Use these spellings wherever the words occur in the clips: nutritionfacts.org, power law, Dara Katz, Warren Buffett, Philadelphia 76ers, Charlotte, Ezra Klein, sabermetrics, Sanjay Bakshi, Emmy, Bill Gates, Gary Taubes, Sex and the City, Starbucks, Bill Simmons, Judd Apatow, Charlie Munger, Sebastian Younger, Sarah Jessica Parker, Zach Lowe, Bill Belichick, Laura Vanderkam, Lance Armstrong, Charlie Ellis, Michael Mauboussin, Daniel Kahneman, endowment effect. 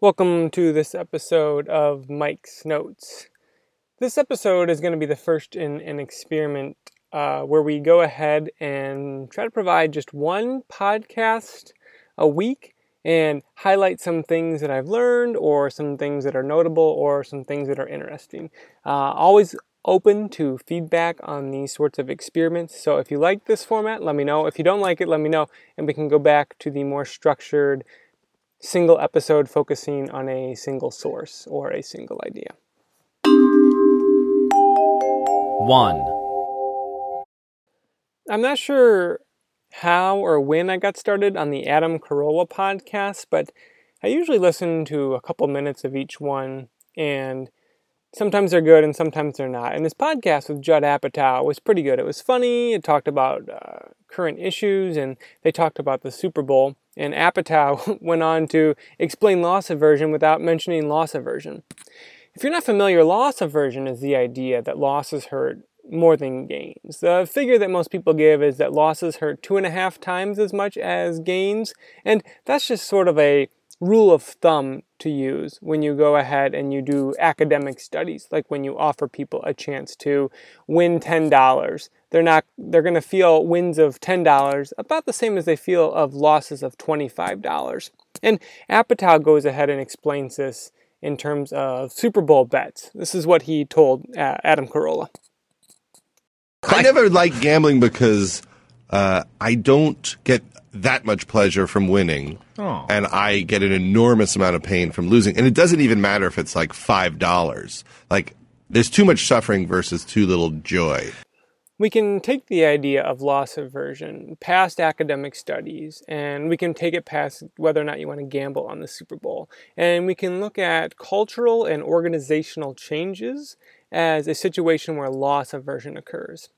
Welcome to this episode of Mike's Notes. This episode is going to be the first in an experiment where we go ahead and try to provide just one podcast a week and highlight some things that I've learned or some things that are notable or some things that are interesting. Always open to feedback on these sorts of experiments. So if you like this format, let me know. If you don't like it, let me know, and we can go back to the more structured single episode focusing on a single source or a single idea. 1. I'm not sure how or when I got started on the Adam Carolla podcast, but I usually listen to a couple minutes of each one, and sometimes they're good and sometimes they're not. And this podcast with Judd Apatow was pretty good. It was funny. It talked about current issues, and they talked about the Super Bowl. And Apatow went on to explain loss aversion without mentioning loss aversion. If you're not familiar, loss aversion is the idea that losses hurt more than gains. The figure that most people give is that losses hurt 2.5 times as much as gains, and that's just sort of a rule of thumb to use when you go ahead and you do academic studies, like when you offer people a chance to win $10. They're going to feel wins of $10 about the same as they feel of losses of $25. And Apatow goes ahead and explains this in terms of Super Bowl bets. This is what he told Adam Carolla. I never liked gambling because I don't get that much pleasure from winning, and I get an enormous amount of pain from losing. And it doesn't even matter if it's like $5. Like, there's too much suffering versus too little joy. We can take the idea of loss aversion past academic studies, and we can take it past whether or not you want to gamble on the Super Bowl. And we can look at cultural and organizational changes as a situation where loss aversion occurs.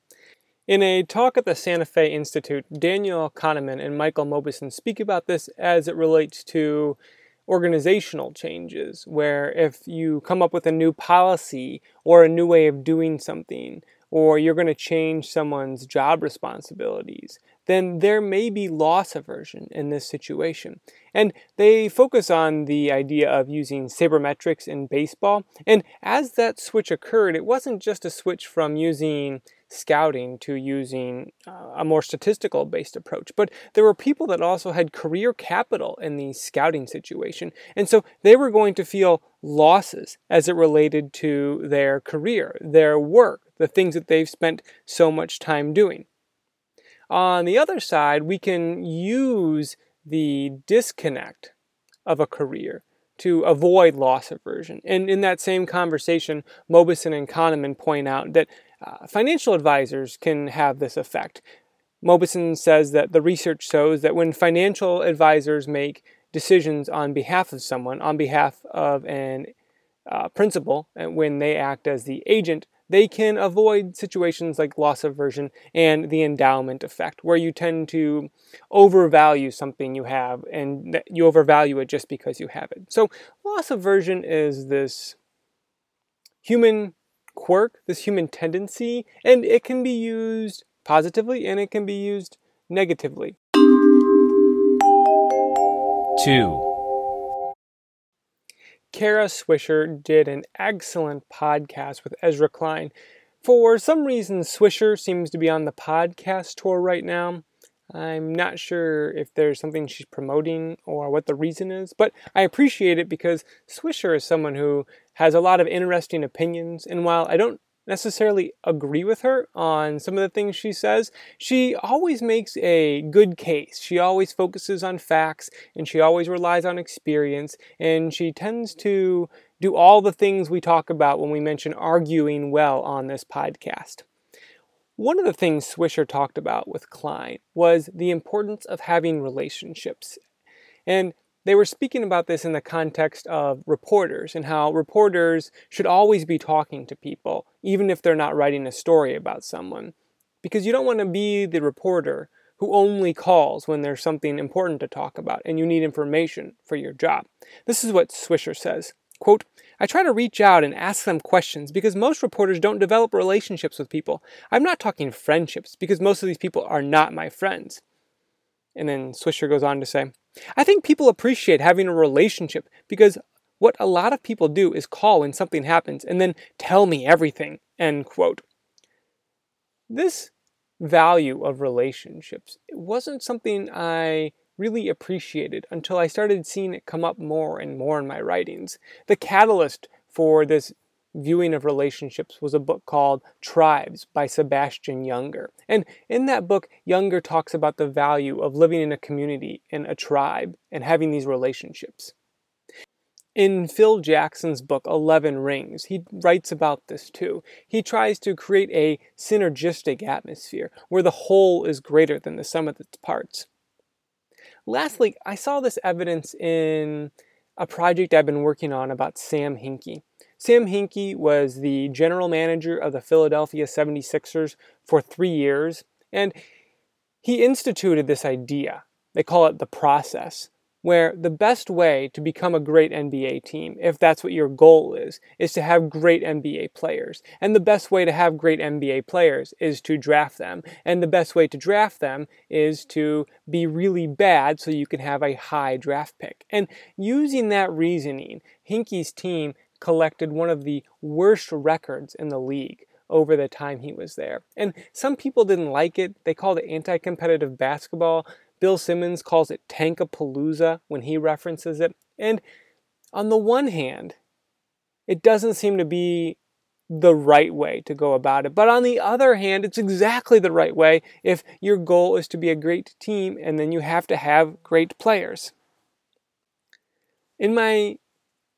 In a talk at the Santa Fe Institute, Daniel Kahneman and Michael Mauboussin speak about this as it relates to organizational changes, where if you come up with a new policy or a new way of doing something, or you're going to change someone's job responsibilities, then there may be loss aversion in this situation. And they focus on the idea of using sabermetrics in baseball. And as that switch occurred, it wasn't just a switch from using scouting to using a more statistical-based approach, but there were people that also had career capital in the scouting situation. And so they were going to feel losses as it related to their career, their work, the things that they've spent so much time doing. On the other side, we can use the disconnect of a career to avoid loss aversion. And in that same conversation, Mauboussin and Kahneman point out that financial advisors can have this effect. Mauboussin says that the research shows that when financial advisors make decisions on behalf of someone, on behalf of an principal, and when they act as the agent, they can avoid situations like loss aversion and the endowment effect, where you tend to overvalue something you have, and you overvalue it just because you have it. So loss aversion is this human quirk, this human tendency, and it can be used positively and it can be used negatively. 2. Kara Swisher did an excellent podcast with Ezra Klein. For some reason, Swisher seems to be on the podcast tour right now. I'm not sure if there's something she's promoting or what the reason is, but I appreciate it because Swisher is someone who has a lot of interesting opinions, and while I don't necessarily agree with her on some of the things she says, she always makes a good case. She always focuses on facts, and she always relies on experience, and she tends to do all the things we talk about when we mention arguing well on this podcast. One of the things Swisher talked about with Klein was the importance of having relationships. And they were speaking about this in the context of reporters and how reporters should always be talking to people, even if they're not writing a story about someone. Because you don't want to be the reporter who only calls when there's something important to talk about and you need information for your job. This is what Swisher says, quote, "I try to reach out and ask them questions because most reporters don't develop relationships with people. I'm not talking friendships because most of these people are not my friends." And then Swisher goes on to say, I think people appreciate having a relationship because what a lot of people do is call when something happens and then tell me everything, end quote. This value of relationships, it wasn't something I really appreciated until I started seeing it come up more and more in my writings. The catalyst for this viewing of relationships was a book called Tribes by Sebastian Younger. And in that book, Younger talks about the value of living in a community and a tribe and having these relationships. In Phil Jackson's book, 11 Rings, he writes about this too. He tries to create a synergistic atmosphere where the whole is greater than the sum of its parts. Lastly, I saw this evidence in a project I've been working on about Sam Hinkie. Sam Hinkie was the general manager of the Philadelphia 76ers for 3 years, and he instituted this idea, they call it the process, where the best way to become a great NBA team, if that's what your goal is to have great NBA players. And the best way to have great NBA players is to draft them. And the best way to draft them is to be really bad so you can have a high draft pick. And using that reasoning, Hinkie's team collected one of the worst records in the league over the time he was there. And some people didn't like it. They called it anti-competitive basketball. Bill Simmons calls it Tankapalooza when he references it. And on the one hand, it doesn't seem to be the right way to go about it. But on the other hand, it's exactly the right way if your goal is to be a great team and then you have to have great players. In my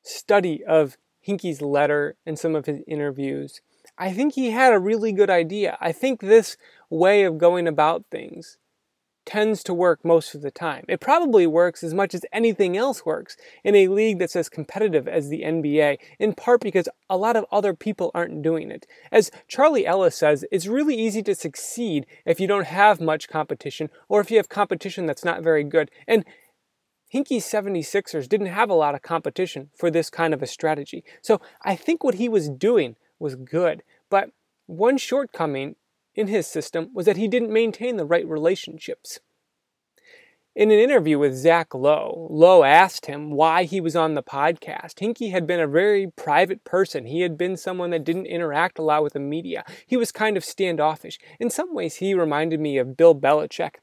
study of Hinkie's letter and some of his interviews, I think he had a really good idea. I think this way of going about things tends to work most of the time. It probably works as much as anything else works in a league that's as competitive as the NBA, in part because a lot of other people aren't doing it. As Charlie Ellis says, it's really easy to succeed if you don't have much competition or if you have competition that's not very good. And Hinkie's 76ers didn't have a lot of competition for this kind of a strategy. So I think what he was doing was good. But one shortcoming in his system was that he didn't maintain the right relationships. In an interview with Zach Lowe, Lowe asked him why he was on the podcast. Hinkie had been a very private person. He had been someone that didn't interact a lot with the media. He was kind of standoffish. In some ways, he reminded me of Bill Belichick.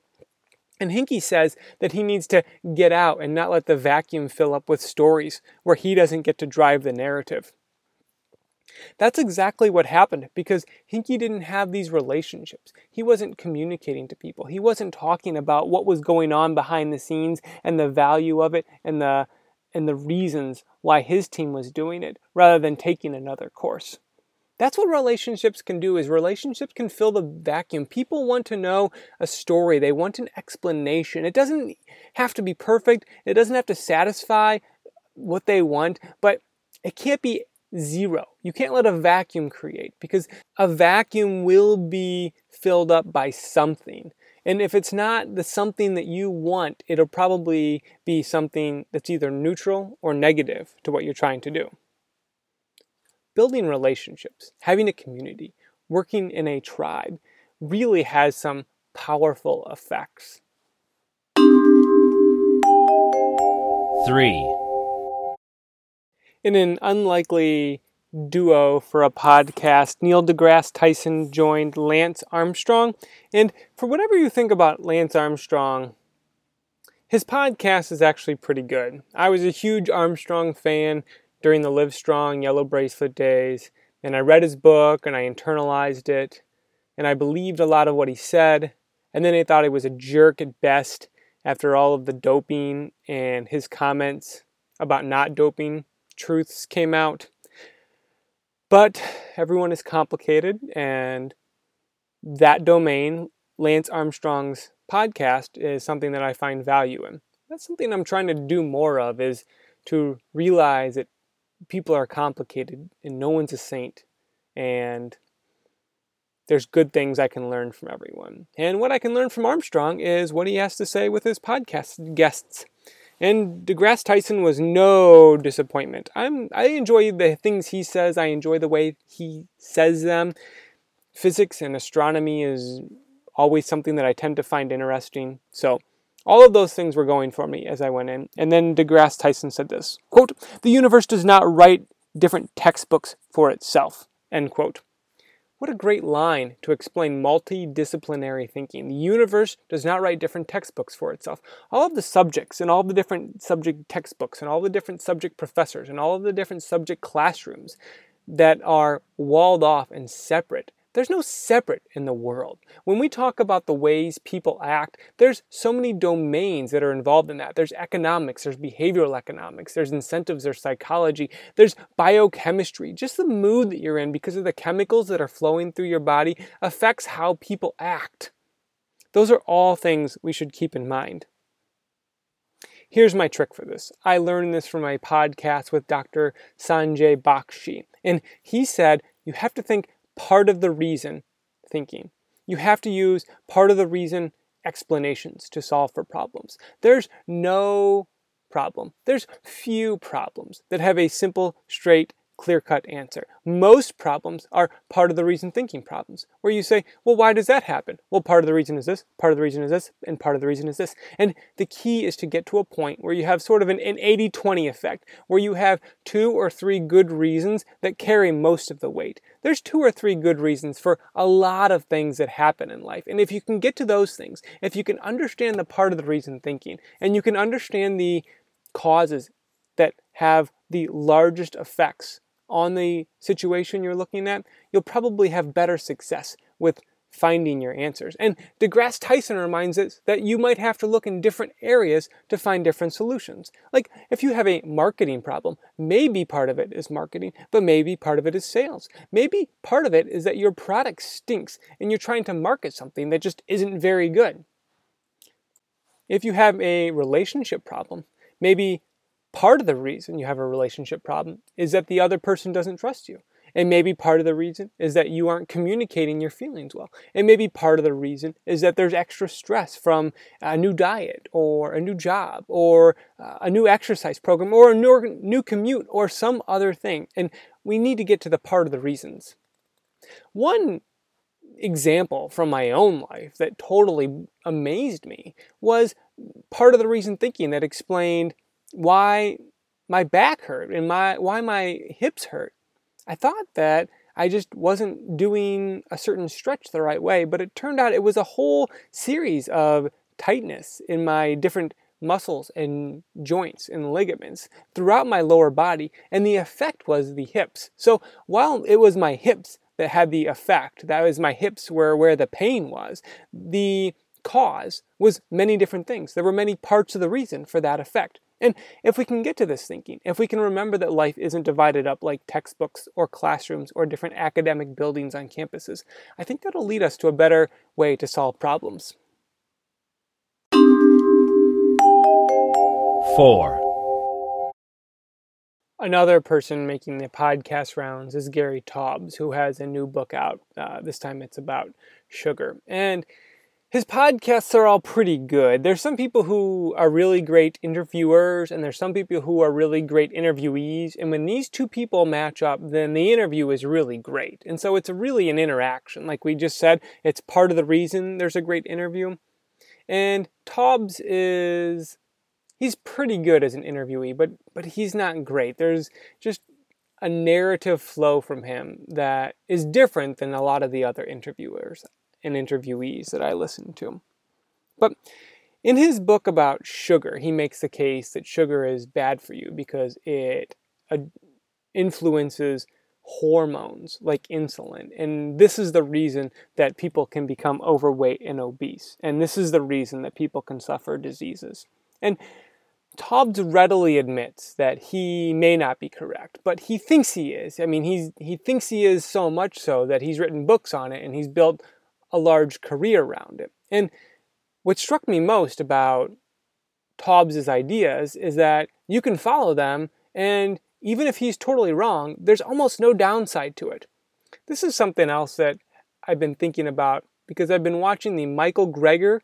And Hinkie says that he needs to get out and not let the vacuum fill up with stories where he doesn't get to drive the narrative. That's exactly what happened because Hinkie didn't have these relationships. He wasn't communicating to people. He wasn't talking about what was going on behind the scenes and the value of it and the reasons why his team was doing it rather than taking another course. That's what relationships can do, is relationships can fill the vacuum. People want to know a story. They want an explanation. It doesn't have to be perfect. It doesn't have to satisfy what they want, but it can't be zero. You can't let a vacuum create because a vacuum will be filled up by something. And if it's not the something that you want, it'll probably be something that's either neutral or negative to what you're trying to do. Building relationships, having a community, working in a tribe really has some powerful effects. 3. In an unlikely duo for a podcast, Neil deGrasse Tyson joined Lance Armstrong. And for whatever you think about Lance Armstrong, his podcast is actually pretty good. I was a huge Armstrong fan during the Livestrong Yellow Bracelet days, and I read his book, and I internalized it, and I believed a lot of what he said, and then I thought he was a jerk at best after all of the doping and his comments about not doping. Truths came out, but everyone is complicated, and that domain, Lance Armstrong's podcast, is something that I find value in. That's something I'm trying to do more of, is to realize that people are complicated and no one's a saint, and there's good things I can learn from everyone. And what I can learn from Armstrong is what he has to say with his podcast guests. And deGrasse Tyson was no disappointment. I enjoy the things he says. I enjoy the way he says them. Physics and astronomy is always something that I tend to find interesting. So All of those things were going for me as I went in. And then deGrasse Tyson said this, quote, "The universe does not write different textbooks for itself," end quote. What a great line to explain multidisciplinary thinking. The universe does not write different textbooks for itself. All of the subjects and all the different subject textbooks and all the different subject professors and all of the different subject classrooms that are walled off and separate. There's no separate in the world. When we talk about the ways people act, there's so many domains that are involved in that. There's economics, there's behavioral economics, there's incentives, there's psychology, there's biochemistry. Just the mood that you're in because of the chemicals that are flowing through your body affects how people act. Those are all things we should keep in mind. Here's my trick for this. I learned this from my podcast with Dr. Sanjay Bakshi. And he said, you have to think part of the reason thinking. You have to use part of the reason explanations to solve for problems. There's no problem. There's few problems that have a simple, straight, clear-cut answer. Most problems are part of the reason thinking problems, where you say, well, why does that happen? Well, part of the reason is this, part of the reason is this, and part of the reason is this. And the key is to get to a point where you have sort of an 80-20 effect, where you have 2 or 3 good reasons that carry most of the weight. There's 2 or 3 good reasons for a lot of things that happen in life. And if you can get to those things, if you can understand the part of the reason thinking, and you can understand the causes that have the largest effects on the situation you're looking at, you'll probably have better success with finding your answers. And deGrasse Tyson reminds us that you might have to look in different areas to find different solutions. Like if you have a marketing problem, maybe part of it is marketing, but maybe part of it is sales. Maybe part of it is that your product stinks and you're trying to market something that just isn't very good. If you have a relationship problem, maybe part of the reason you have a relationship problem is that the other person doesn't trust you. And maybe part of the reason is that you aren't communicating your feelings well. And maybe part of the reason is that there's extra stress from a new diet or a new job or a new exercise program or a new commute or some other thing. And we need to get to the part of the reasons. One example from my own life that totally amazed me was part of the reason thinking that explained why my back hurt and why my hips hurt. I thought that I just wasn't doing a certain stretch the right way, but it turned out it was a whole series of tightness in my different muscles and joints and ligaments throughout my lower body, and the effect was the hips. So while it was my hips that had the effect, that was my hips were where the pain was, the cause was many different things. There were many parts of the reason for that effect. And if we can get to this thinking, if we can remember that life isn't divided up like textbooks or classrooms or different academic buildings on campuses, I think that'll lead us to a better way to solve problems. 4. Another person making the podcast rounds is Gary Taubes, who has a new book out. This time it's about sugar. And his podcasts are all pretty good. There's some people who are really great interviewers, and there's some people who are really great interviewees. And when these two people match up, then the interview is really great. And so it's really an interaction. Like we just said, it's part of the reason there's a great interview. And Taubes is, he's pretty good as an interviewee, but he's not great. There's just a narrative flow from him that is different than a lot of the other interviewers and interviewees that I listen to. But in his book about sugar, he makes the case that sugar is bad for you because it influences hormones like insulin. And this is the reason that people can become overweight and obese. And this is the reason that people can suffer diseases. And Taubes readily admits that he may not be correct, but he thinks he is. I mean, he thinks he is so much so that he's written books on it and he's built a large career around it. And what struck me most about Taubes' ideas is that you can follow them, and even if he's totally wrong, there's almost no downside to it. This is something else that I've been thinking about because I've been watching the Michael Greger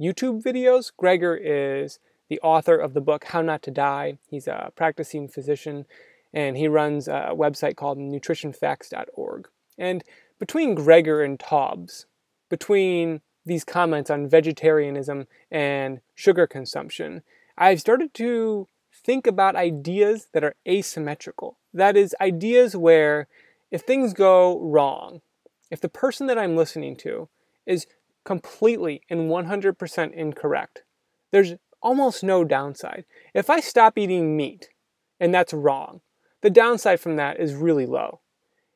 YouTube videos. Greger is the author of the book How Not to Die. He's a practicing physician, and he runs a website called nutritionfacts.org. And between Greger and Taubes, between these comments on vegetarianism and sugar consumption, I've started to think about ideas that are asymmetrical. That is, ideas where if things go wrong, if the person that I'm listening to is completely and 100% incorrect, there's almost no downside. If I stop eating meat, and that's wrong, the downside from that is really low.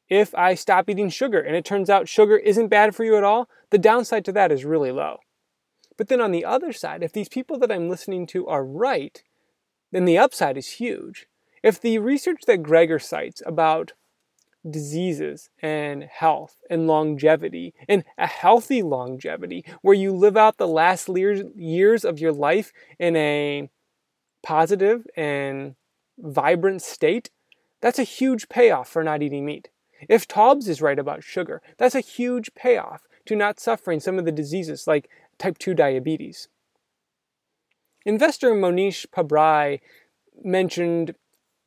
If I stop eating sugar, and it turns out sugar isn't bad for you at all, the downside to that is really low. But then on the other side, if these people that I'm listening to are right, then the upside is huge. If the research that Greger cites about diseases and health and longevity and a healthy longevity where you live out the last years of your life in a positive and vibrant state, that's a huge payoff for not eating meat. If Taubes is right about sugar, that's a huge payoff to not suffering some of the diseases like type 2 diabetes. Investor Monish Pabrai mentioned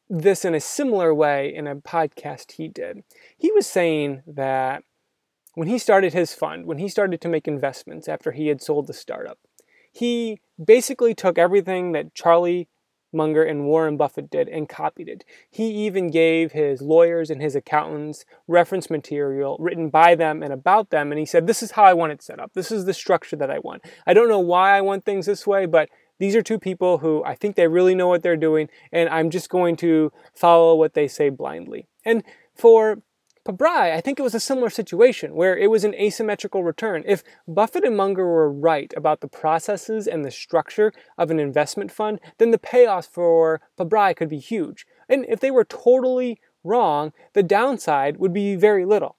this in a similar way in a podcast he did. He was saying that when he started his fund, when he started to make investments after he had sold the startup, he basically took everything that Charlie Munger and Warren Buffett did and copied it. He even gave his lawyers and his accountants reference material written by them and about them, and he said, this is how I want it set up. This is the structure that I want. I don't know why I want things this way, but these are two people who I think they really know what they're doing, and I'm just going to follow what they say blindly. And for Pabrai, I think it was a similar situation where it was an asymmetrical return. If Buffett and Munger were right about the processes and the structure of an investment fund, then the payoffs for Pabrai could be huge. And if they were totally wrong, the downside would be very little.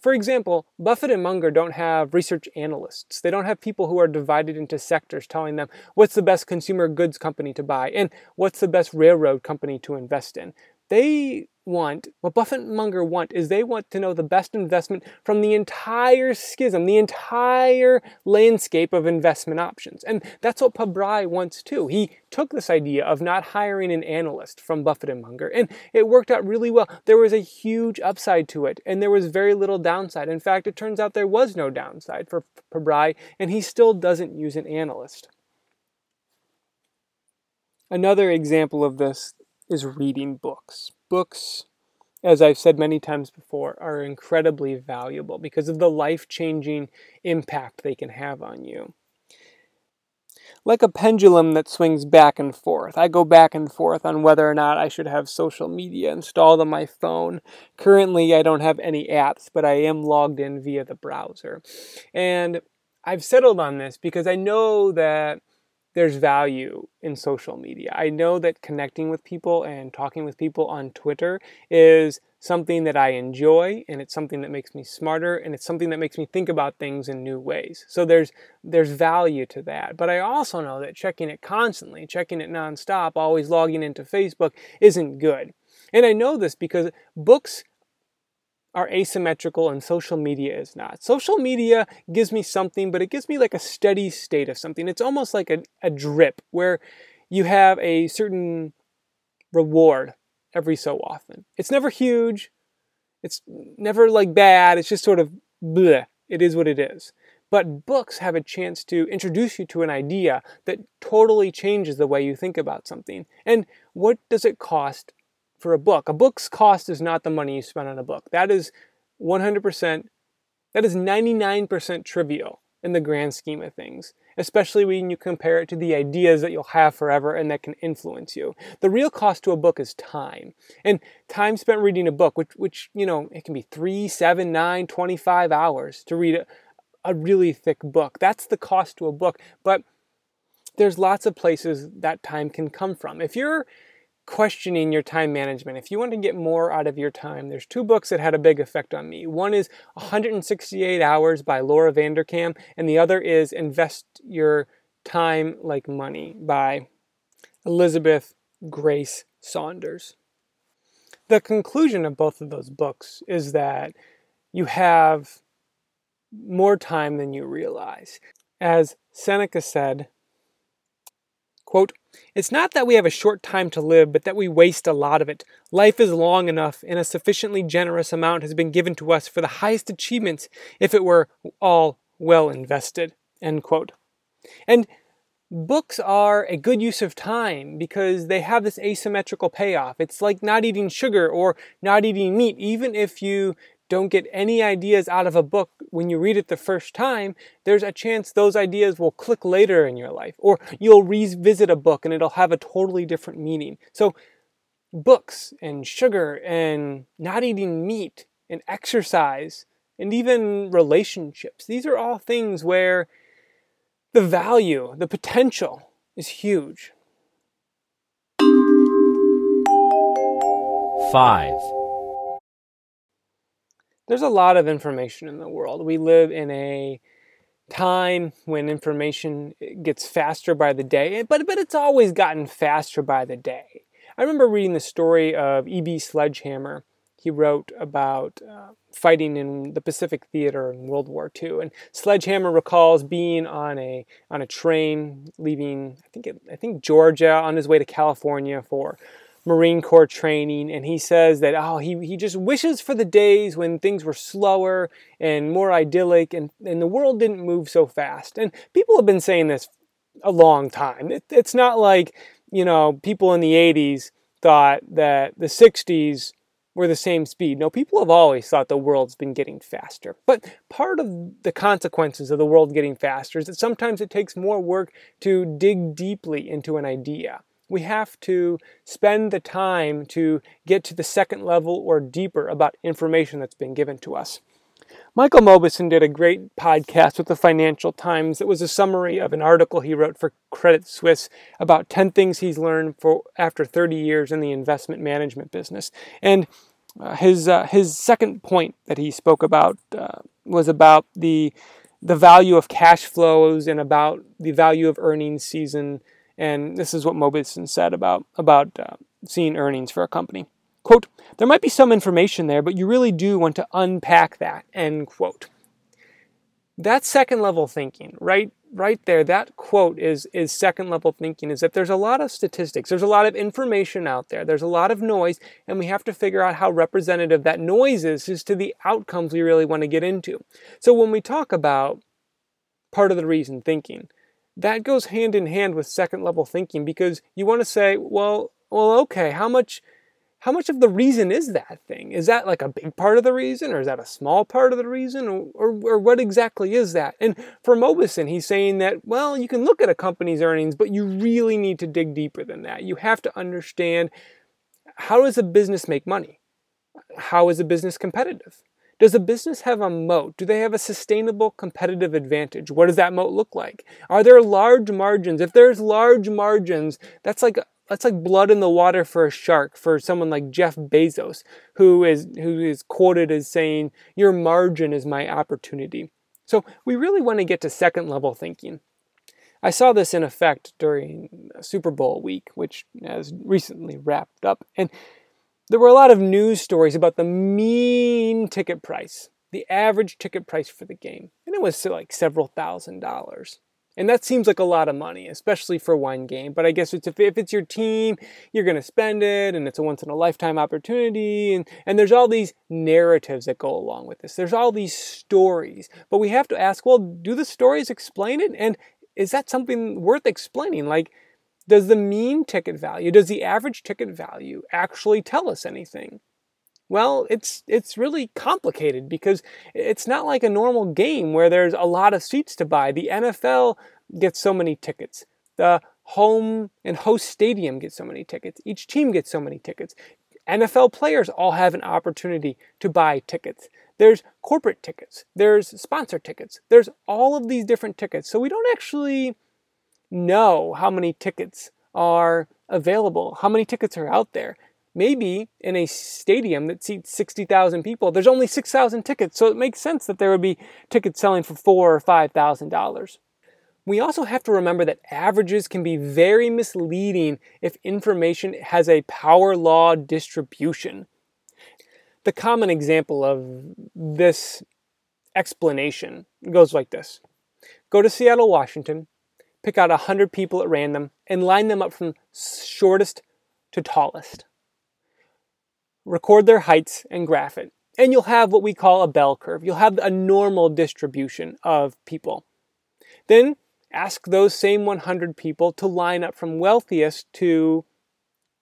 For example, Buffett and Munger don't have research analysts. They don't have people who are divided into sectors telling them what's the best consumer goods company to buy and what's the best railroad company to invest in. They want, what Buffett and Munger want, is they want to know the best investment from the entire schism, the entire landscape of investment options. And that's what Pabrai wants too. He took this idea of not hiring an analyst from Buffett and Munger, and it worked out really well. There was a huge upside to it, and there was very little downside. In fact, it turns out there was no downside for Pabrai, and he still doesn't use an analyst. Another example of this is reading books. Books, as I've said many times before, are incredibly valuable because of the life-changing impact they can have on you. Like a pendulum that swings back and forth, I go back and forth on whether or not I should have social media installed on my phone. Currently, I don't have any apps, but I am logged in via the browser. And I've settled on this because I know that there's value in social media. I know that connecting with people and talking with people on Twitter is something that I enjoy, and it's something that makes me smarter, and it's something that makes me think about things in new ways. So there's value to that. But I also know that checking it constantly, checking it nonstop, always logging into Facebook isn't good. And I know this because books are asymmetrical and social media is not. Social media gives me something, but it gives me like a steady state of something. It's almost like a drip where you have a certain reward every so often. It's never huge. It's never like bad. It's just sort of bleh. It is what it is. But books have a chance to introduce you to an idea that totally changes the way you think about something. And what does it cost for a book? A book's cost is not the money you spend on a book. That is 100%, that is 99% trivial in the grand scheme of things, especially when you compare it to the ideas that you'll have forever and that can influence you. The real cost to a book is time. And time spent reading a book, which you know, it can be 3, 7, 9, 25 hours to read a really thick book. That's the cost to a book. But there's lots of places that time can come from. If you're questioning your time management, if you want to get more out of your time, there's two books that had a big effect on me. One is 168 Hours by Laura Vanderkam, and the other is Invest Your Time Like Money by Elizabeth Grace Saunders. The conclusion of both of those books is that you have more time than you realize. As Seneca said, quote, "It's not that we have a short time to live, but that we waste a lot of it. Life is long enough, and a sufficiently generous amount has been given to us for the highest achievements if it were all well invested, end quote. And books are a good use of time because they have this asymmetrical payoff. It's like not eating sugar or not eating meat. Even if you don't get any ideas out of a book when you read it the first time, there's a chance those ideas will click later in your life, or you'll revisit a book and it'll have a totally different meaning. So books and sugar and not eating meat and exercise and even relationships, these are all things where the value, the potential is huge. 5. There's a lot of information in the world. We live in a time when information gets faster by the day, but it's always gotten faster by the day. I remember reading the story of E.B. Sledgehammer. He wrote about fighting in the Pacific Theater in World War II, and Sledgehammer recalls being on a train leaving, I think Georgia, on his way to California for Marine Corps training, and he says that he just wishes for the days when things were slower and more idyllic, and the world didn't move so fast. And people have been saying this a long time. It's not like, you know, people in the 80s thought that the 60s were the same speed. No, people have always thought the world's been getting faster. But part of the consequences of the world getting faster is that sometimes it takes more work to dig deeply into an idea. We have to spend the time to get to the second level or deeper about information that's been given to us. Michael Mauboussin did a great podcast with the Financial Times that was a summary of an article he wrote for Credit Suisse about 10 things he's learned after 30 years in the investment management business. And his second point that he spoke about was about the value of cash flows and about the value of earnings season. And this is what Mauboussin said about seeing earnings for a company. Quote, "There might be some information there, but you really do want to unpack that," end quote. That second level thinking, right there, that quote is second level thinking, is that there's a lot of statistics, there's a lot of information out there, there's a lot of noise, and we have to figure out how representative that noise is to the outcomes we really want to get into. So when we talk about part of the reason thinking, that goes hand in hand with second level thinking, because you want to say, well, okay, how much of the reason is that thing? Is that like a big part of the reason, or is that a small part of the reason, or what exactly is that? And for Mauboussin, he's saying that, well, you can look at a company's earnings, but you really need to dig deeper than that. You have to understand, how does a business make money? How is a business competitive? Does a business have a moat? Do they have a sustainable competitive advantage? What does that moat look like? Are there large margins? If there's large margins, that's like blood in the water for a shark, for someone like Jeff Bezos, who is quoted as saying, "Your margin is my opportunity." So we really want to get to second level thinking. I saw this in effect during Super Bowl week, which has recently wrapped up, and there were a lot of news stories about the mean ticket price, the average ticket price for the game. And it was like several $1,000s. And that seems like a lot of money, especially for one game. But I guess if it's your team, you're going to spend it, and it's a once-in-a-lifetime opportunity. And there's all these narratives that go along with this. There's all these stories. But we have to ask, well, do the stories explain it? And is that something worth explaining? Like, does the mean ticket value, does the average ticket value actually tell us anything? Well, it's really complicated, because it's not like a normal game where there's a lot of seats to buy. The NFL gets so many tickets. The home and host stadium gets so many tickets. Each team gets so many tickets. NFL players all have an opportunity to buy tickets. There's corporate tickets. There's sponsor tickets. There's all of these different tickets. So we don't actually know how many tickets are available, how many tickets are out there. Maybe in a stadium that seats 60,000 people, there's only 6,000 tickets, so it makes sense that there would be tickets selling for $4,000 or $5,000. We also have to remember that averages can be very misleading if information has a power law distribution. The common example of this explanation goes like this. Go to Seattle, Washington, pick out 100 people at random and line them up from shortest to tallest. Record their heights and graph it. and you'll have what we call a bell curve. You'll have a normal distribution of people. Then ask those same 100 people to line up from wealthiest to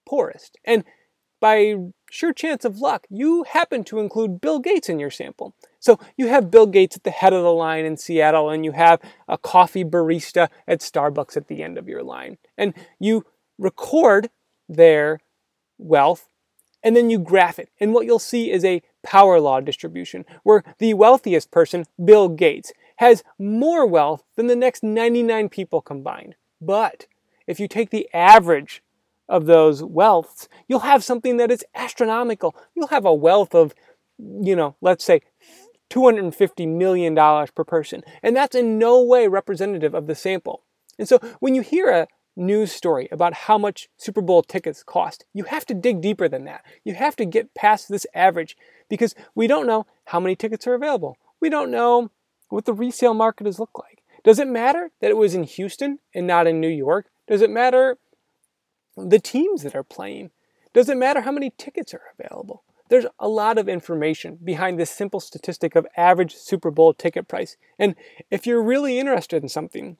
poorest. And by sure chance of luck, you happen to include Bill Gates in your sample. So you have Bill Gates at the head of the line in Seattle, and you have a coffee barista at Starbucks at the end of your line. And you record their wealth, and then you graph it. And what you'll see is a power law distribution, where the wealthiest person, Bill Gates, has more wealth than the next 99 people combined. But if you take the average of those wealths, you'll have something that is astronomical. You'll have a wealth of, let's say $250 million per person. And that's in no way representative of the sample. And so when you hear a news story about how much Super Bowl tickets cost, you have to dig deeper than that. You have to get past this average, because we don't know how many tickets are available. We don't know what the resale market has looked like. Does it matter that it was in Houston and not in New York? Does it matter the teams that are playing? Does it matter how many tickets are available? There's a lot of information behind this simple statistic of average Super Bowl ticket price. And if you're really interested in something,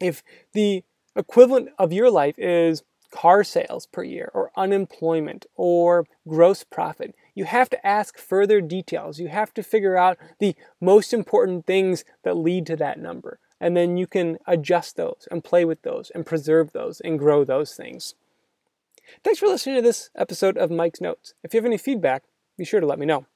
if the equivalent of your life is car sales per year, or unemployment, or gross profit, you have to ask further details. You have to figure out the most important things that lead to that number. And then you can adjust those and play with those and preserve those and grow those things. Thanks for listening to this episode of Mike's Notes. If you have any feedback, be sure to let me know.